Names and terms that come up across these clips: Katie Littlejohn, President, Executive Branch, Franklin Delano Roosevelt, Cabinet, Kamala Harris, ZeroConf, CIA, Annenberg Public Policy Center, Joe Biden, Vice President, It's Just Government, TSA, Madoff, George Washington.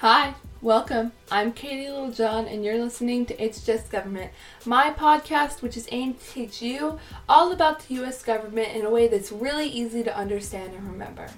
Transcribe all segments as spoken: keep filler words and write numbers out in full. Hi, welcome. I'm Katie Littlejohn, and you're listening to It's Just Government, my podcast which is aimed to teach you all about the U S government in a way that's really easy to understand and remember.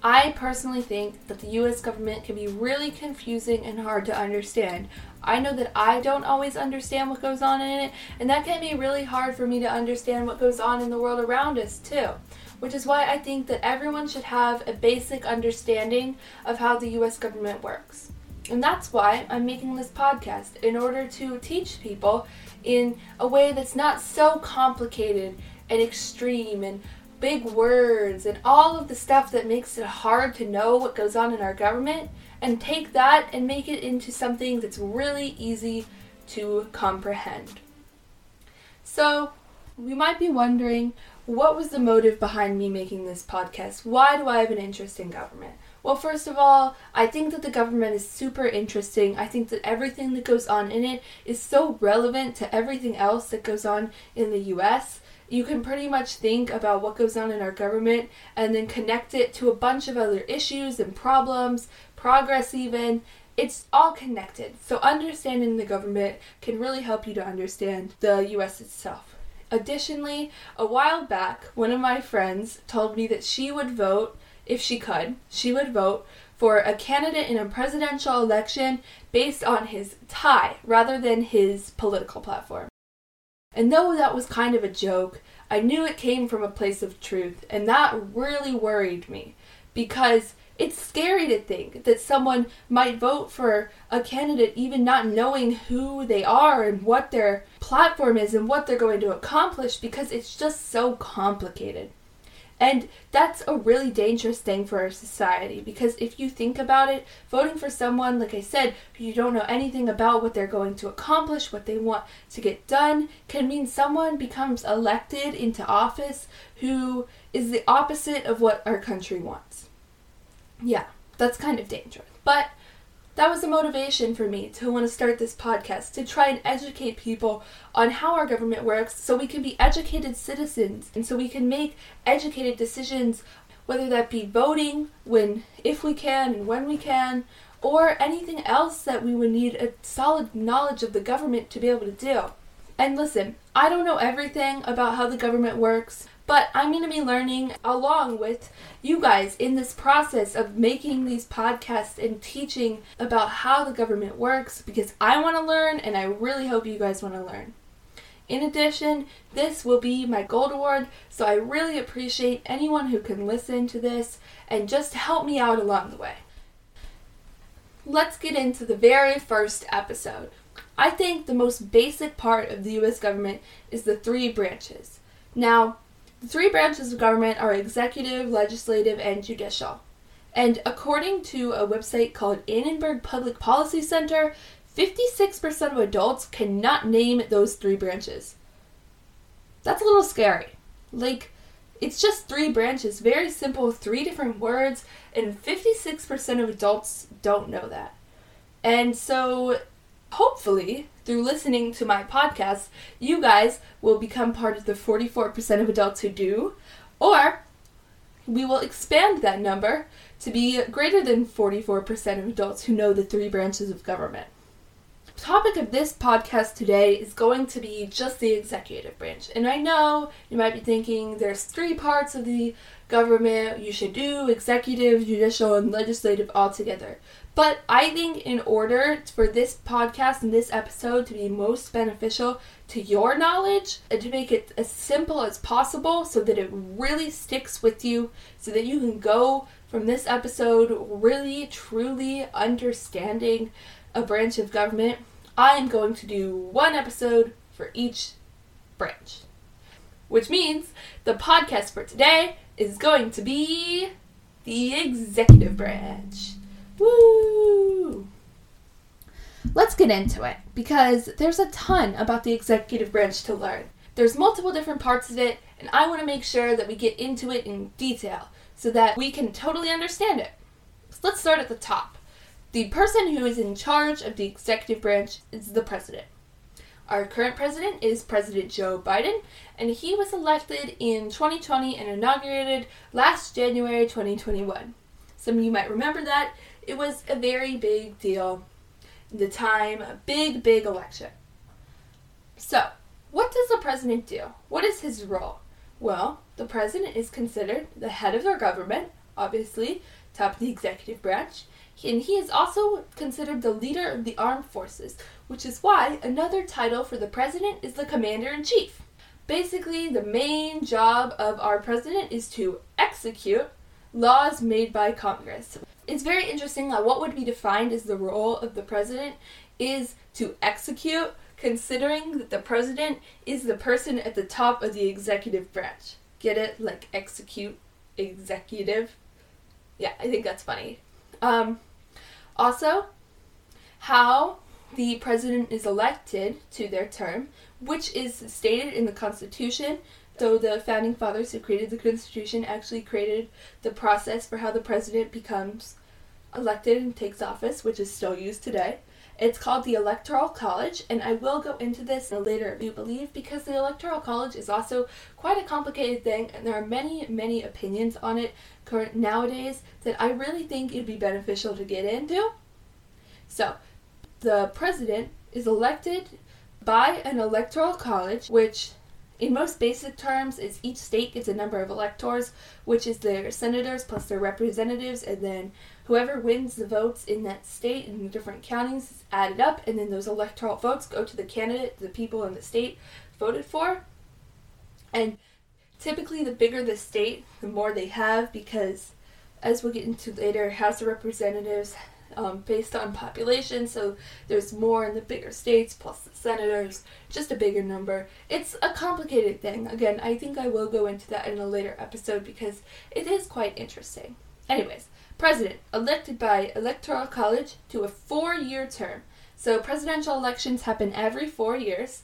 I personally think that the U S government can be really confusing and hard to understand. I know that I don't always understand what goes on in it, and that can be really hard for me to understand what goes on in the world around us, too. Which is why I think that everyone should have a basic understanding of how the U S government works. And that's why I'm making this podcast, in order to teach people in a way that's not so complicated and extreme and big words and all of the stuff that makes it hard to know what goes on in our government, and take that and make it into something that's really easy to comprehend. So, we might be wondering, what was the motive behind me making this podcast? Why do I have an interest in government? Well, first of all, I think that the government is super interesting. I think that everything that goes on in it is so relevant to everything else that goes on in the U S. You can pretty much think about what goes on in our government and then connect it to a bunch of other issues and problems, progress even. It's all connected. So understanding the government can really help you to understand the U S itself. Additionally, a while back, one of my friends told me that she would vote, if she could, she would vote for a candidate in a presidential election based on his tie rather than his political platform. And though that was kind of a joke, I knew it came from a place of truth, and that really worried me, because it's scary to think that someone might vote for a candidate even not knowing who they are and what their platform is and what they're going to accomplish, because it's just so complicated. And that's a really dangerous thing for our society, because if you think about it, voting for someone, like I said, who you don't know anything about what they're going to accomplish, what they want to get done, can mean someone becomes elected into office who is the opposite of what our country wants. Yeah, that's kind of dangerous. But that was a motivation for me to want to start this podcast, to try and educate people on how our government works so we can be educated citizens and so we can make educated decisions, whether that be voting when, if we can and when we can, or anything else that we would need a solid knowledge of the government to be able to do. And listen, I don't know everything about how the government works, but I'm going to be learning along with you guys in this process of making these podcasts and teaching about how the government works, because I want to learn and I really hope you guys want to learn. In addition, this will be my gold award, so I really appreciate anyone who can listen to this and just help me out along the way. Let's get into the very first episode. I think the most basic part of the U S government is the three branches. Now, the three branches of government are executive, legislative, and judicial. And according to a website called Annenberg Public Policy Center, fifty-six percent of adults cannot name those three branches. That's a little scary. Like, it's just three branches, very simple, three different words, and fifty-six percent of adults don't know that. And so, hopefully, through listening to my podcast, you guys will become part of the forty-four percent of adults who do, or we will expand that number to be greater than forty-four percent of adults who know the three branches of government. The topic of this podcast today is going to be just the executive branch. And I know you might be thinking there's three parts of the government you should do: executive, judicial, and legislative all together. But I think in order for this podcast and this episode to be most beneficial to your knowledge and to make it as simple as possible so that it really sticks with you, so that you can go from this episode really, truly understanding a branch of government, I am going to do one episode for each branch. Which means the podcast for today is going to be the executive branch. Woo! Let's get into it, because there's a ton about the executive branch to learn. There's multiple different parts of it, and I want to make sure that we get into it in detail so that we can totally understand it. So let's start at the top. The person who is in charge of the executive branch is the president. Our current president is President Joe Biden, and he was elected in twenty twenty and inaugurated last January twenty twenty-one. Some of you might remember that. It was a very big deal at the time, a big, big election. So, what does the president do? What is his role? Well, the president is considered the head of our government, obviously, top of the executive branch, and he is also considered the leader of the armed forces, which is why another title for the president is the commander-in-chief. Basically, the main job of our president is to execute laws made by Congress. It's very interesting that what would be defined as the role of the president is to execute, considering that the president is the person at the top of the executive branch. Get it? Like execute, executive. Yeah, I think that's funny. Um, also, how the president is elected to their term, which is stated in the Constitution. So the founding fathers who created the Constitution actually created the process for how the president becomes elected and takes office, which is still used today. It's called the Electoral College, and I will go into this in a later if you believe, because the Electoral College is also quite a complicated thing, and there are many, many opinions on it current nowadays that I really think it'd be beneficial to get into. So, the president is elected by an electoral college, which in most basic terms is each state gets a number of electors, which is their senators plus their representatives, and then whoever wins the votes in that state and the different counties is added up, and then those electoral votes go to the candidate the people in the state voted for. And typically the bigger the state, the more they have, because as we'll get into later, House of Representatives Um, based on population, so there's more in the bigger states, plus the senators, just a bigger number. It's a complicated thing. Again, I think I will go into that in a later episode because it is quite interesting. Anyways, president, elected by Electoral College to a four-year term. So presidential elections happen every four years.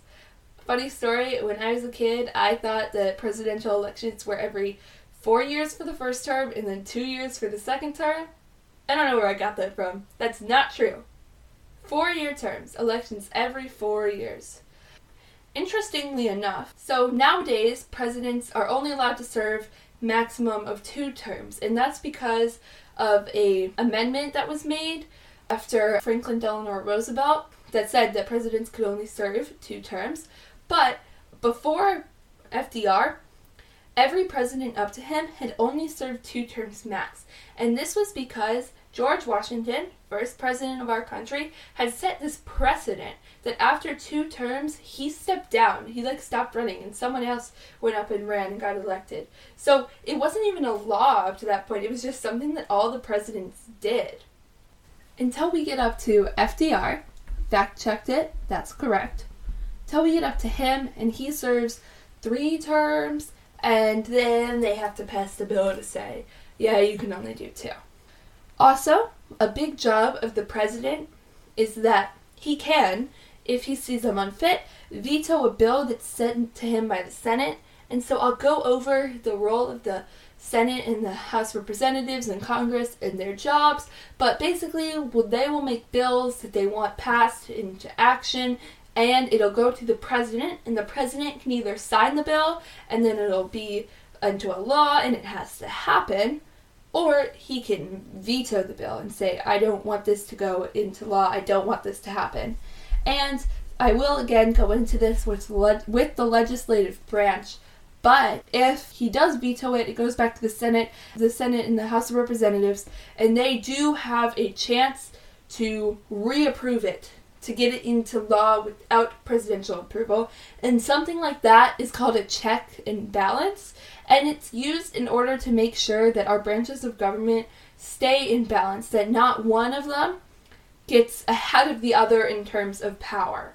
Funny story, when I was a kid, I thought that presidential elections were every four years for the first term and then two years for the second term. I don't know where I got that from. That's not true. Four-year terms. Elections every four years. Interestingly enough, so nowadays, presidents are only allowed to serve maximum of two terms, and that's because of a amendment that was made after Franklin Delano Roosevelt that said that presidents could only serve two terms. But before F D R, every president up to him had only served two terms max, and this was because George Washington, first president of our country, had set this precedent that after two terms, he stepped down. He, like, stopped running, and someone else went up and ran and got elected. So it wasn't even a law up to that point. It was just something that all the presidents did. Until we get up to F D R, fact-checked it, that's correct. Until we get up to him, and he serves three terms, and then they have to pass the bill to say, yeah, you can only do two. Also, a big job of the president is that he can, if he sees them unfit, veto a bill that's sent to him by the Senate. And so I'll go over the role of the Senate and the House of Representatives and Congress and their jobs. But basically, well, they will make bills that they want passed into action, and it'll go to the president, and the president can either sign the bill, and then it'll be into a law, and it has to happen, or he can veto the bill and say, I don't want this to go into law, I don't want this to happen. And I will again go into this with, le- with the legislative branch, but if he does veto it, it goes back to the Senate, the Senate and the House of Representatives, and they do have a chance to reapprove it, to get it into law without presidential approval. And something like that is called a check and balance, and it's used in order to make sure that our branches of government stay in balance, that not one of them gets ahead of the other in terms of power.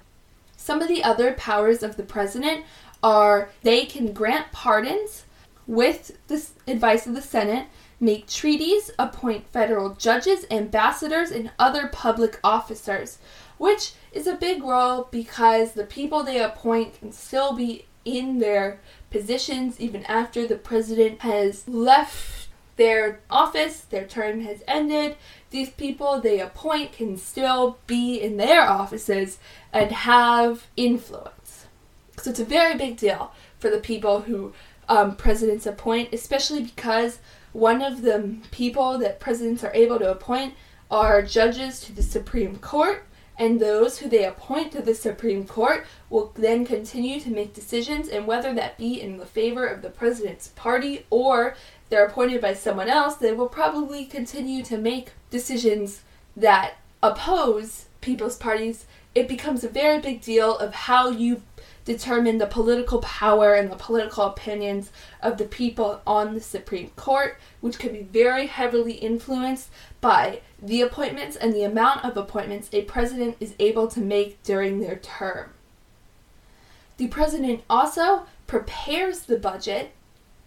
Some of the other powers of the president are they can grant pardons with the advice of the Senate, make treaties, appoint federal judges, ambassadors, and other public officers, which is a big role because the people they appoint can still be in their positions even after the president has left their office, their term has ended. These people they appoint can still be in their offices and have influence. So it's a very big deal for the people who um, presidents appoint, especially because one of the people that presidents are able to appoint are judges to the Supreme Court, and those who they appoint to the Supreme Court will then continue to make decisions, and whether that be in the favor of the president's party or they're appointed by someone else, they will probably continue to make decisions that oppose people's parties. It becomes a very big deal of how you determine the political power and the political opinions of the people on the Supreme Court, which could be very heavily influenced by the appointments and the amount of appointments a president is able to make during their term. The president also prepares the budget,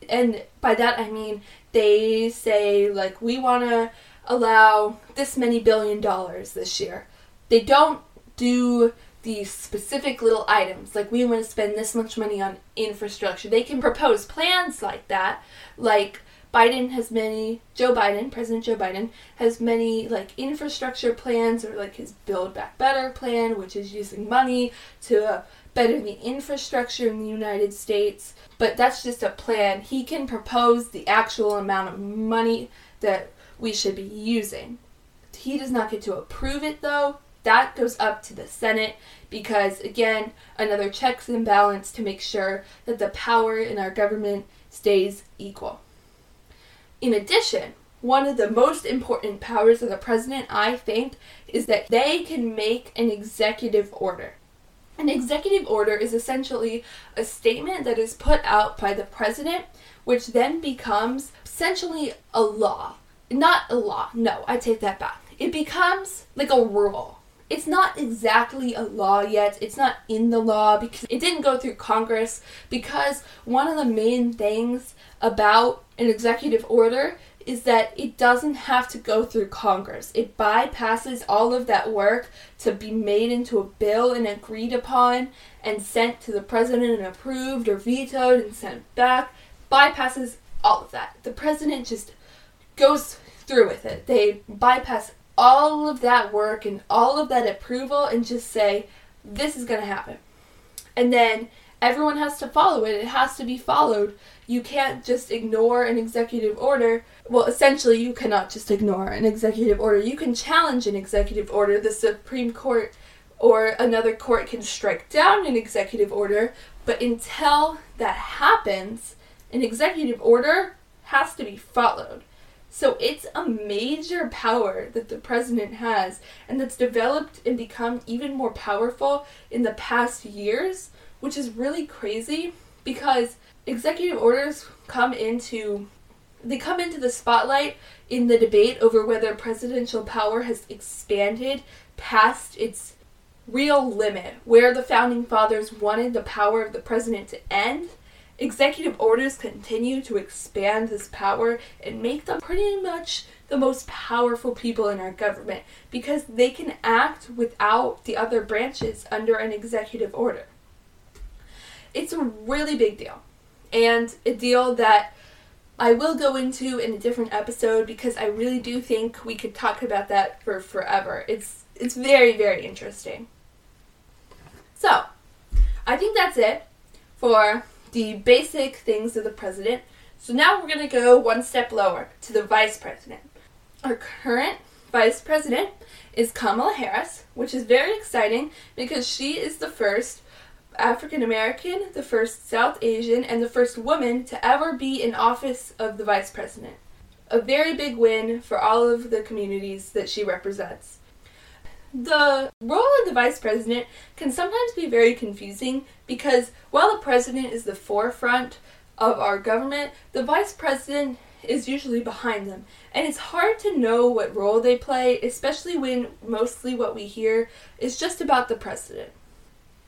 and by that I mean they say, like, we want to allow this many billion dollars this year. They don't do these specific little items, like we want to spend this much money on infrastructure. They can propose plans like that. Like Biden has many, Joe Biden, President Joe Biden, has many like infrastructure plans, or like his Build Back Better plan, which is using money to better the infrastructure in the United States. But that's just a plan. He can propose the actual amount of money that we should be using. He does not get to approve it, though. That goes up to the Senate because, again, another checks and balance to make sure that the power in our government stays equal. In addition, one of the most important powers of the president, I think, is that they can make an executive order. An executive order is essentially a statement that is put out by the president, which then becomes essentially a law. Not a law. No, I take that back. It becomes like a rule. It's not exactly a law yet. It's not in the law because it didn't go through Congress, because one of the main things about an executive order is that it doesn't have to go through Congress. It bypasses all of that work to be made into a bill and agreed upon and sent to the president and approved or vetoed and sent back. Bypasses all of that. The president just goes through with it. They bypass all of that work and all of that approval and just say, this is going to happen. And then everyone has to follow it. It has to be followed. You can't just ignore an executive order. Well, essentially, you cannot just ignore an executive order. You can challenge an executive order. The Supreme Court or another court can strike down an executive order. But until that happens, an executive order has to be followed. So it's a major power that the president has, and that's developed and become even more powerful in the past years, which is really crazy because executive orders come into, they come into the spotlight in the debate over whether presidential power has expanded past its real limit, where the founding fathers wanted the power of the president to end. Executive orders continue to expand this power and make them pretty much the most powerful people in our government because they can act without the other branches under an executive order. It's a really big deal, and a deal that I will go into in a different episode because I really do think we could talk about that for forever. It's it's very, very interesting. So, I think that's it for the basic things of the president. So now we're going to go one step lower to the vice president. Our current vice president is Kamala Harris, which is very exciting because she is the first African American, the first South Asian, and the first woman to ever be in office of the vice president. A very big win for all of the communities that she represents. The role of the vice president can sometimes be very confusing because while the president is the forefront of our government, the vice president is usually behind them. And it's hard to know what role they play, especially when mostly what we hear is just about the president.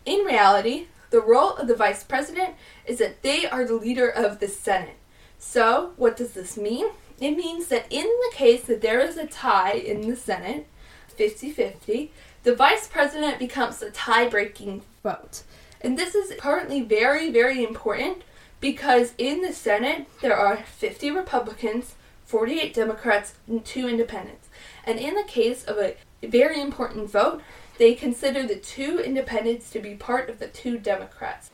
In reality, the role of the vice president is that they are the leader of the Senate. So, what does this mean? It means that in the case that there is a tie in the Senate, fifty-fifty, the vice president becomes a tie-breaking vote. And this is currently very, very important because in the Senate, there are fifty Republicans, forty-eight Democrats, and two independents. And in the case of a very important vote, they consider the two independents to be part of the two Democrats.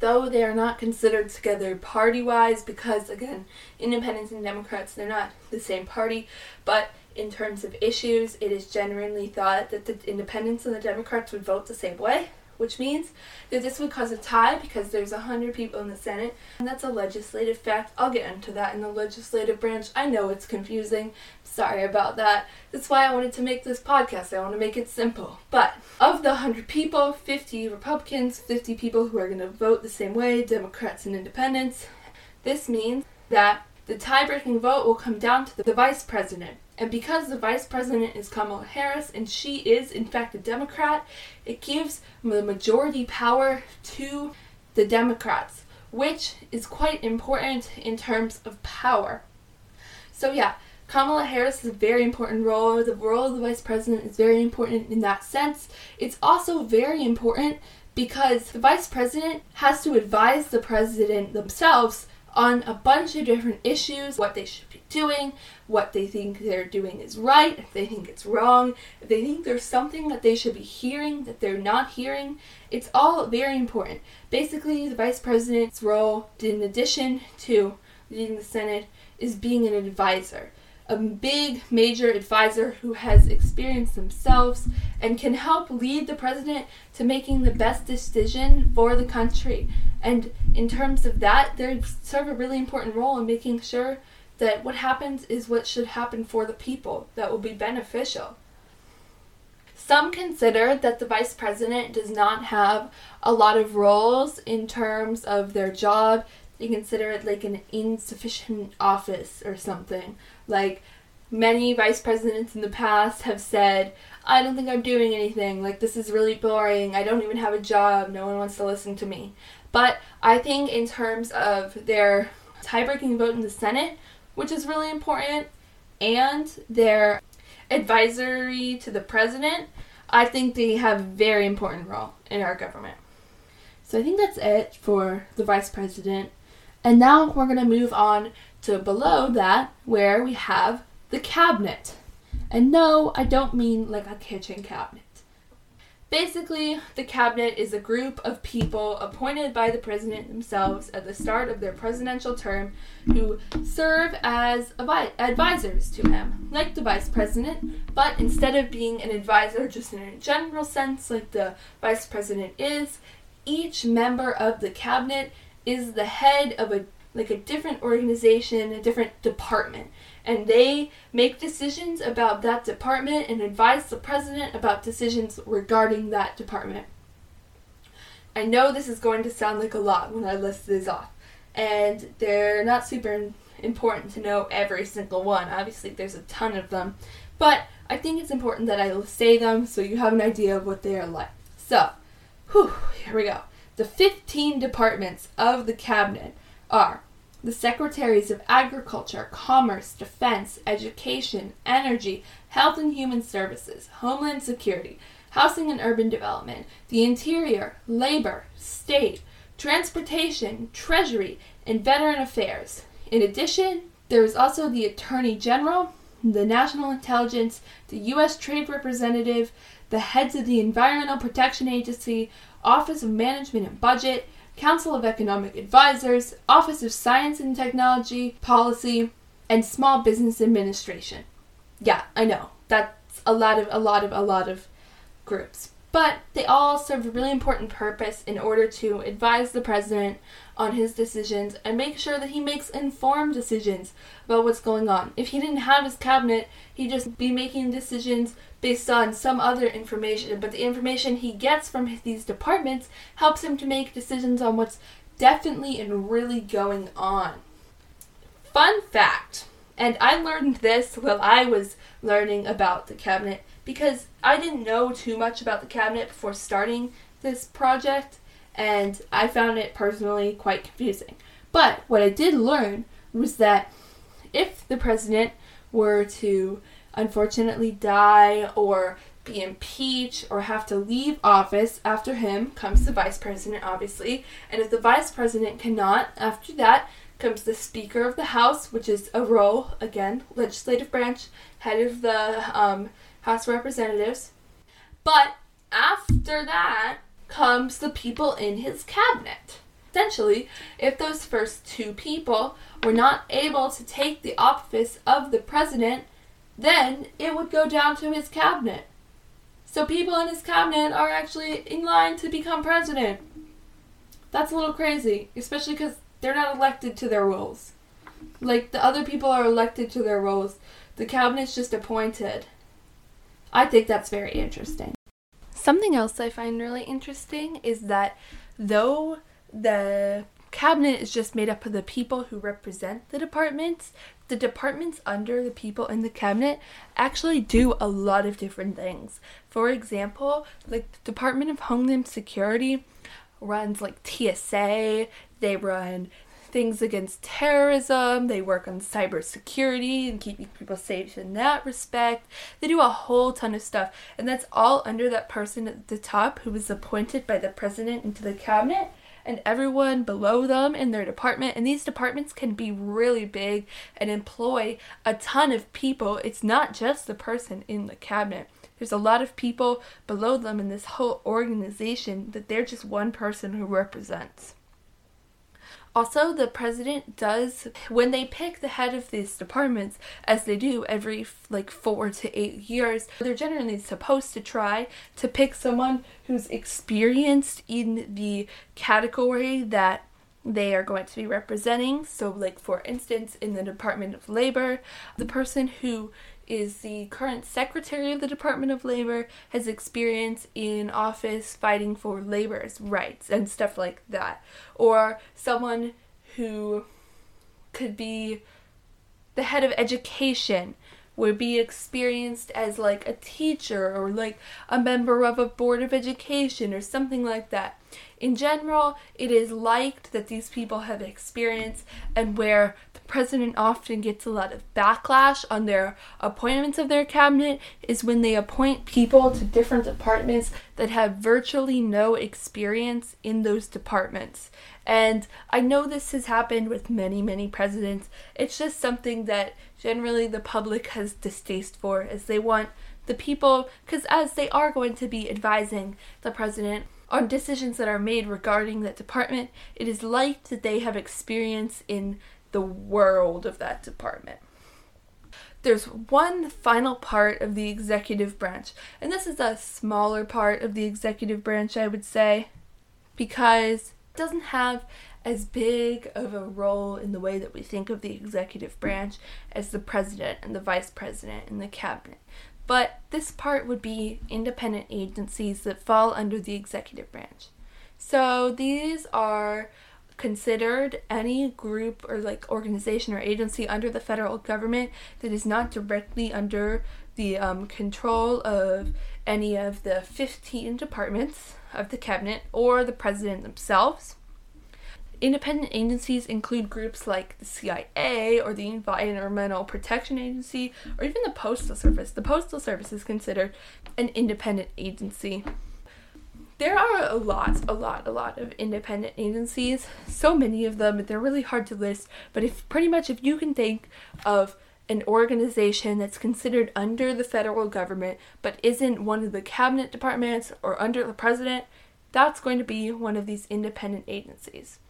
though they are not considered together party-wise because, again, independents and Democrats, they're not the same party, but in terms of issues, it is generally thought that the independents and the Democrats would vote the same way, which means that this would cause a tie because there's one hundred people in the Senate, and that's a legislative fact. I'll get into that in the legislative branch. I know it's confusing. Sorry about that. That's why I wanted to make this podcast. I want to make it simple. But of the one hundred people, fifty Republicans, fifty people who are going to vote the same way, Democrats and independents, this means that the tie-breaking vote will come down to the Vice President. And because the Vice President is Kamala Harris, and she is, in fact, a Democrat, it gives the majority power to the Democrats, which is quite important in terms of power. So yeah, Kamala Harris has a very important role. The role of the Vice President is very important in that sense. It's also very important because the Vice President has to advise the President themselves on a bunch of different issues, what they should be doing, what they think they're doing is right, if they think it's wrong, if they think there's something that they should be hearing that they're not hearing. It's all very important. Basically, the Vice President's role, in addition to leading the Senate, is being an advisor. A big, major advisor who has experience themselves and can help lead the President to making the best decision for the country. And in terms of that, they serve a really important role in making sure that what happens is what should happen for the people, that will be beneficial. Some consider that the Vice President does not have a lot of roles in terms of their job. They consider it like an insufficient office or something. Like, many vice presidents in the past have said, I don't think I'm doing anything, like this is really boring, I don't even have a job, no one wants to listen to me. But I think in terms of their tie-breaking vote in the Senate, which is really important, and their advisory to the president, I think they have a very important role in our government. So I think that's it for the vice president. And now we're going to move on to below that, where we have the cabinet. And no, I don't mean like a kitchen cabinet. Basically, the cabinet is a group of people appointed by the president themselves at the start of their presidential term who serve as avi- advisors to him, like the vice president, but instead of being an advisor just in a general sense like the vice president is, each member of the cabinet is the head of a like a different organization, a different department, and they make decisions about that department and advise the president about decisions regarding that department. I know this is going to sound like a lot when I list these off, and they're not super important to know every single one. Obviously, there's a ton of them, but I think it's important that I say them so you have an idea of what they are like. So, whew, here we go. The fifteen departments of the cabinet are the Secretaries of Agriculture, Commerce, Defense, Education, Energy, Health and Human Services, Homeland Security, Housing and Urban Development, the Interior, Labor, State, Transportation, Treasury, and Veteran Affairs. In addition, there is also the Attorney General, the National Intelligence, the U S Trade Representative, the heads of the Environmental Protection Agency, Office of Management and Budget, Council of Economic Advisors, Office of Science and Technology, Policy, and Small Business Administration. Yeah, I know, that's a lot of, a lot of, a lot of groups. But they all serve a really important purpose in order to advise the president on his decisions and make sure that he makes informed decisions about what's going on. If he didn't have his cabinet, he'd just be making decisions based on some other information, but the information he gets from these departments helps him to make decisions on what's definitely and really going on. Fun fact, and I learned this while I was learning about the cabinet, because I didn't know too much about the cabinet before starting this project, and I found it personally quite confusing. But what I did learn was that if the president were to unfortunately die or be impeached or have to leave office, after him comes the vice president, obviously, and if the vice president cannot, after that comes the Speaker of the House, which is a role, again, legislative branch, head of the um, House of Representatives. But after that comes the people in his cabinet, potentially if those first two people were not able to take the office of the president, then it would go down to his cabinet. So people in his cabinet are actually in line to become president. That's a little crazy, especially because they're not elected to their roles. Like, the other people are elected to their roles. The cabinet's just appointed. I think that's very interesting. Something else I find really interesting is that though the cabinet is just made up of the people who represent the departments, the departments under the people in the cabinet actually do a lot of different things. For example, like the Department of Homeland Security runs like T S A, they run things against terrorism, they work on cybersecurity and keeping people safe in that respect. They do a whole ton of stuff, and that's all under that person at the top who was appointed by the president into the cabinet, and everyone below them in their department. And these departments can be really big and employ a ton of people. It's not just the person in the cabinet. There's a lot of people below them in this whole organization that they're just one person who represents. Also, the president does, when they pick the head of these departments, as they do every like four to eight years, they're generally supposed to try to pick someone who's experienced in the category that they are going to be representing. So, like, for instance, in the Department of Labor, the person who is the current secretary of the Department of Labor has experience in office fighting for labor's rights and stuff like that. Or someone who could be the head of education would be experienced as like a teacher or like a member of a board of education or something like that. In general, it is liked that these people have experience, and where the president often gets a lot of backlash on their appointments of their cabinet is when they appoint people to different departments that have virtually no experience in those departments. And I know this has happened with many, many presidents. It's just something that generally the public has distaste for, as they want the people, because as they are going to be advising the president on decisions that are made regarding that department, it is liked that they have experience in the world of that department. There's one final part of the executive branch, and this is a smaller part of the executive branch, I would say, because it doesn't have as big of a role in the way that we think of the executive branch as the president and the vice president and the cabinet. But this part would be independent agencies that fall under the executive branch. So these are considered any group or like organization or agency under the federal government that is not directly under the um, control of any of the fifteen departments of the cabinet or the president themselves. Independent agencies include groups like the C I A or the Environmental Protection Agency or even the Postal Service. The Postal Service is considered an independent agency. There are a lot, a lot, a lot of independent agencies. So many of them, they're really hard to list. But if pretty much if you can think of an organization that's considered under the federal government but isn't one of the cabinet departments or under the president, that's going to be one of these independent agencies.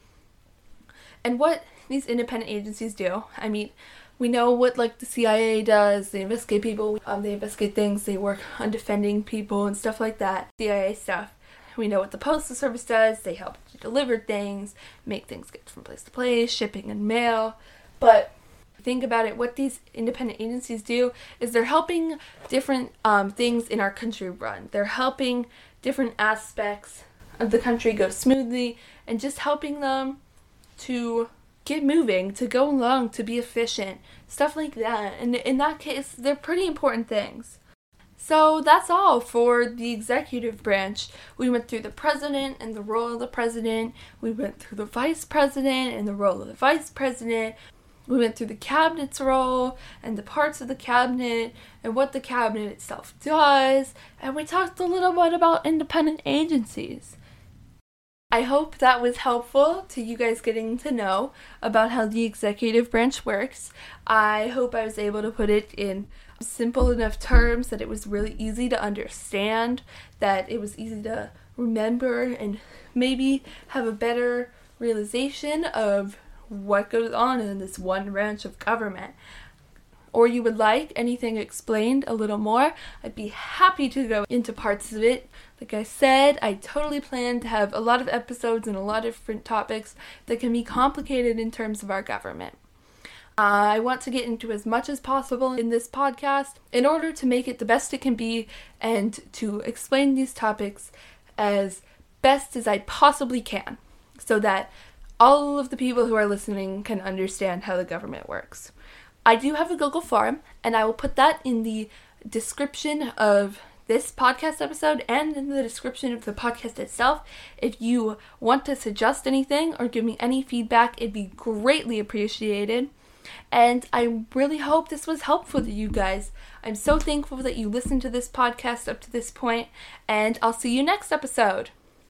And what these independent agencies do, I mean, we know what like the C I A does. They investigate people, um, they investigate things, they work on defending people and stuff like that, C I A stuff. We know what the Postal Service does. They help to deliver things, make things get from place to place, shipping and mail. But think about it, what these independent agencies do is they're helping different um, things in our country run. They're helping different aspects of the country go smoothly and just helping them to get moving, to go along, to be efficient, stuff like that. And in that case, they're pretty important things. So that's all for the executive branch. We went through the president and the role of the president. We went through the vice president and the role of the vice president. We went through the cabinet's role and the parts of the cabinet and what the cabinet itself does. And we talked a little bit about independent agencies. I hope that was helpful to you guys getting to know about how the executive branch works. I hope I was able to put it in simple enough terms that it was really easy to understand, that it was easy to remember, and maybe have a better realization of what goes on in this one branch of government, or you would like anything explained a little more, I'd be happy to go into parts of it. Like I said, I totally plan to have a lot of episodes and a lot of different topics that can be complicated in terms of our government. Uh, I want to get into as much as possible in this podcast in order to make it the best it can be and to explain these topics as best as I possibly can so that all of the people who are listening can understand how the government works. I do have a Google form, and I will put that in the description of this podcast episode and in the description of the podcast itself. If you want to suggest anything or give me any feedback, it'd be greatly appreciated. And I really hope this was helpful to you guys. I'm so thankful that you listened to this podcast up to this point, and I'll see you next episode.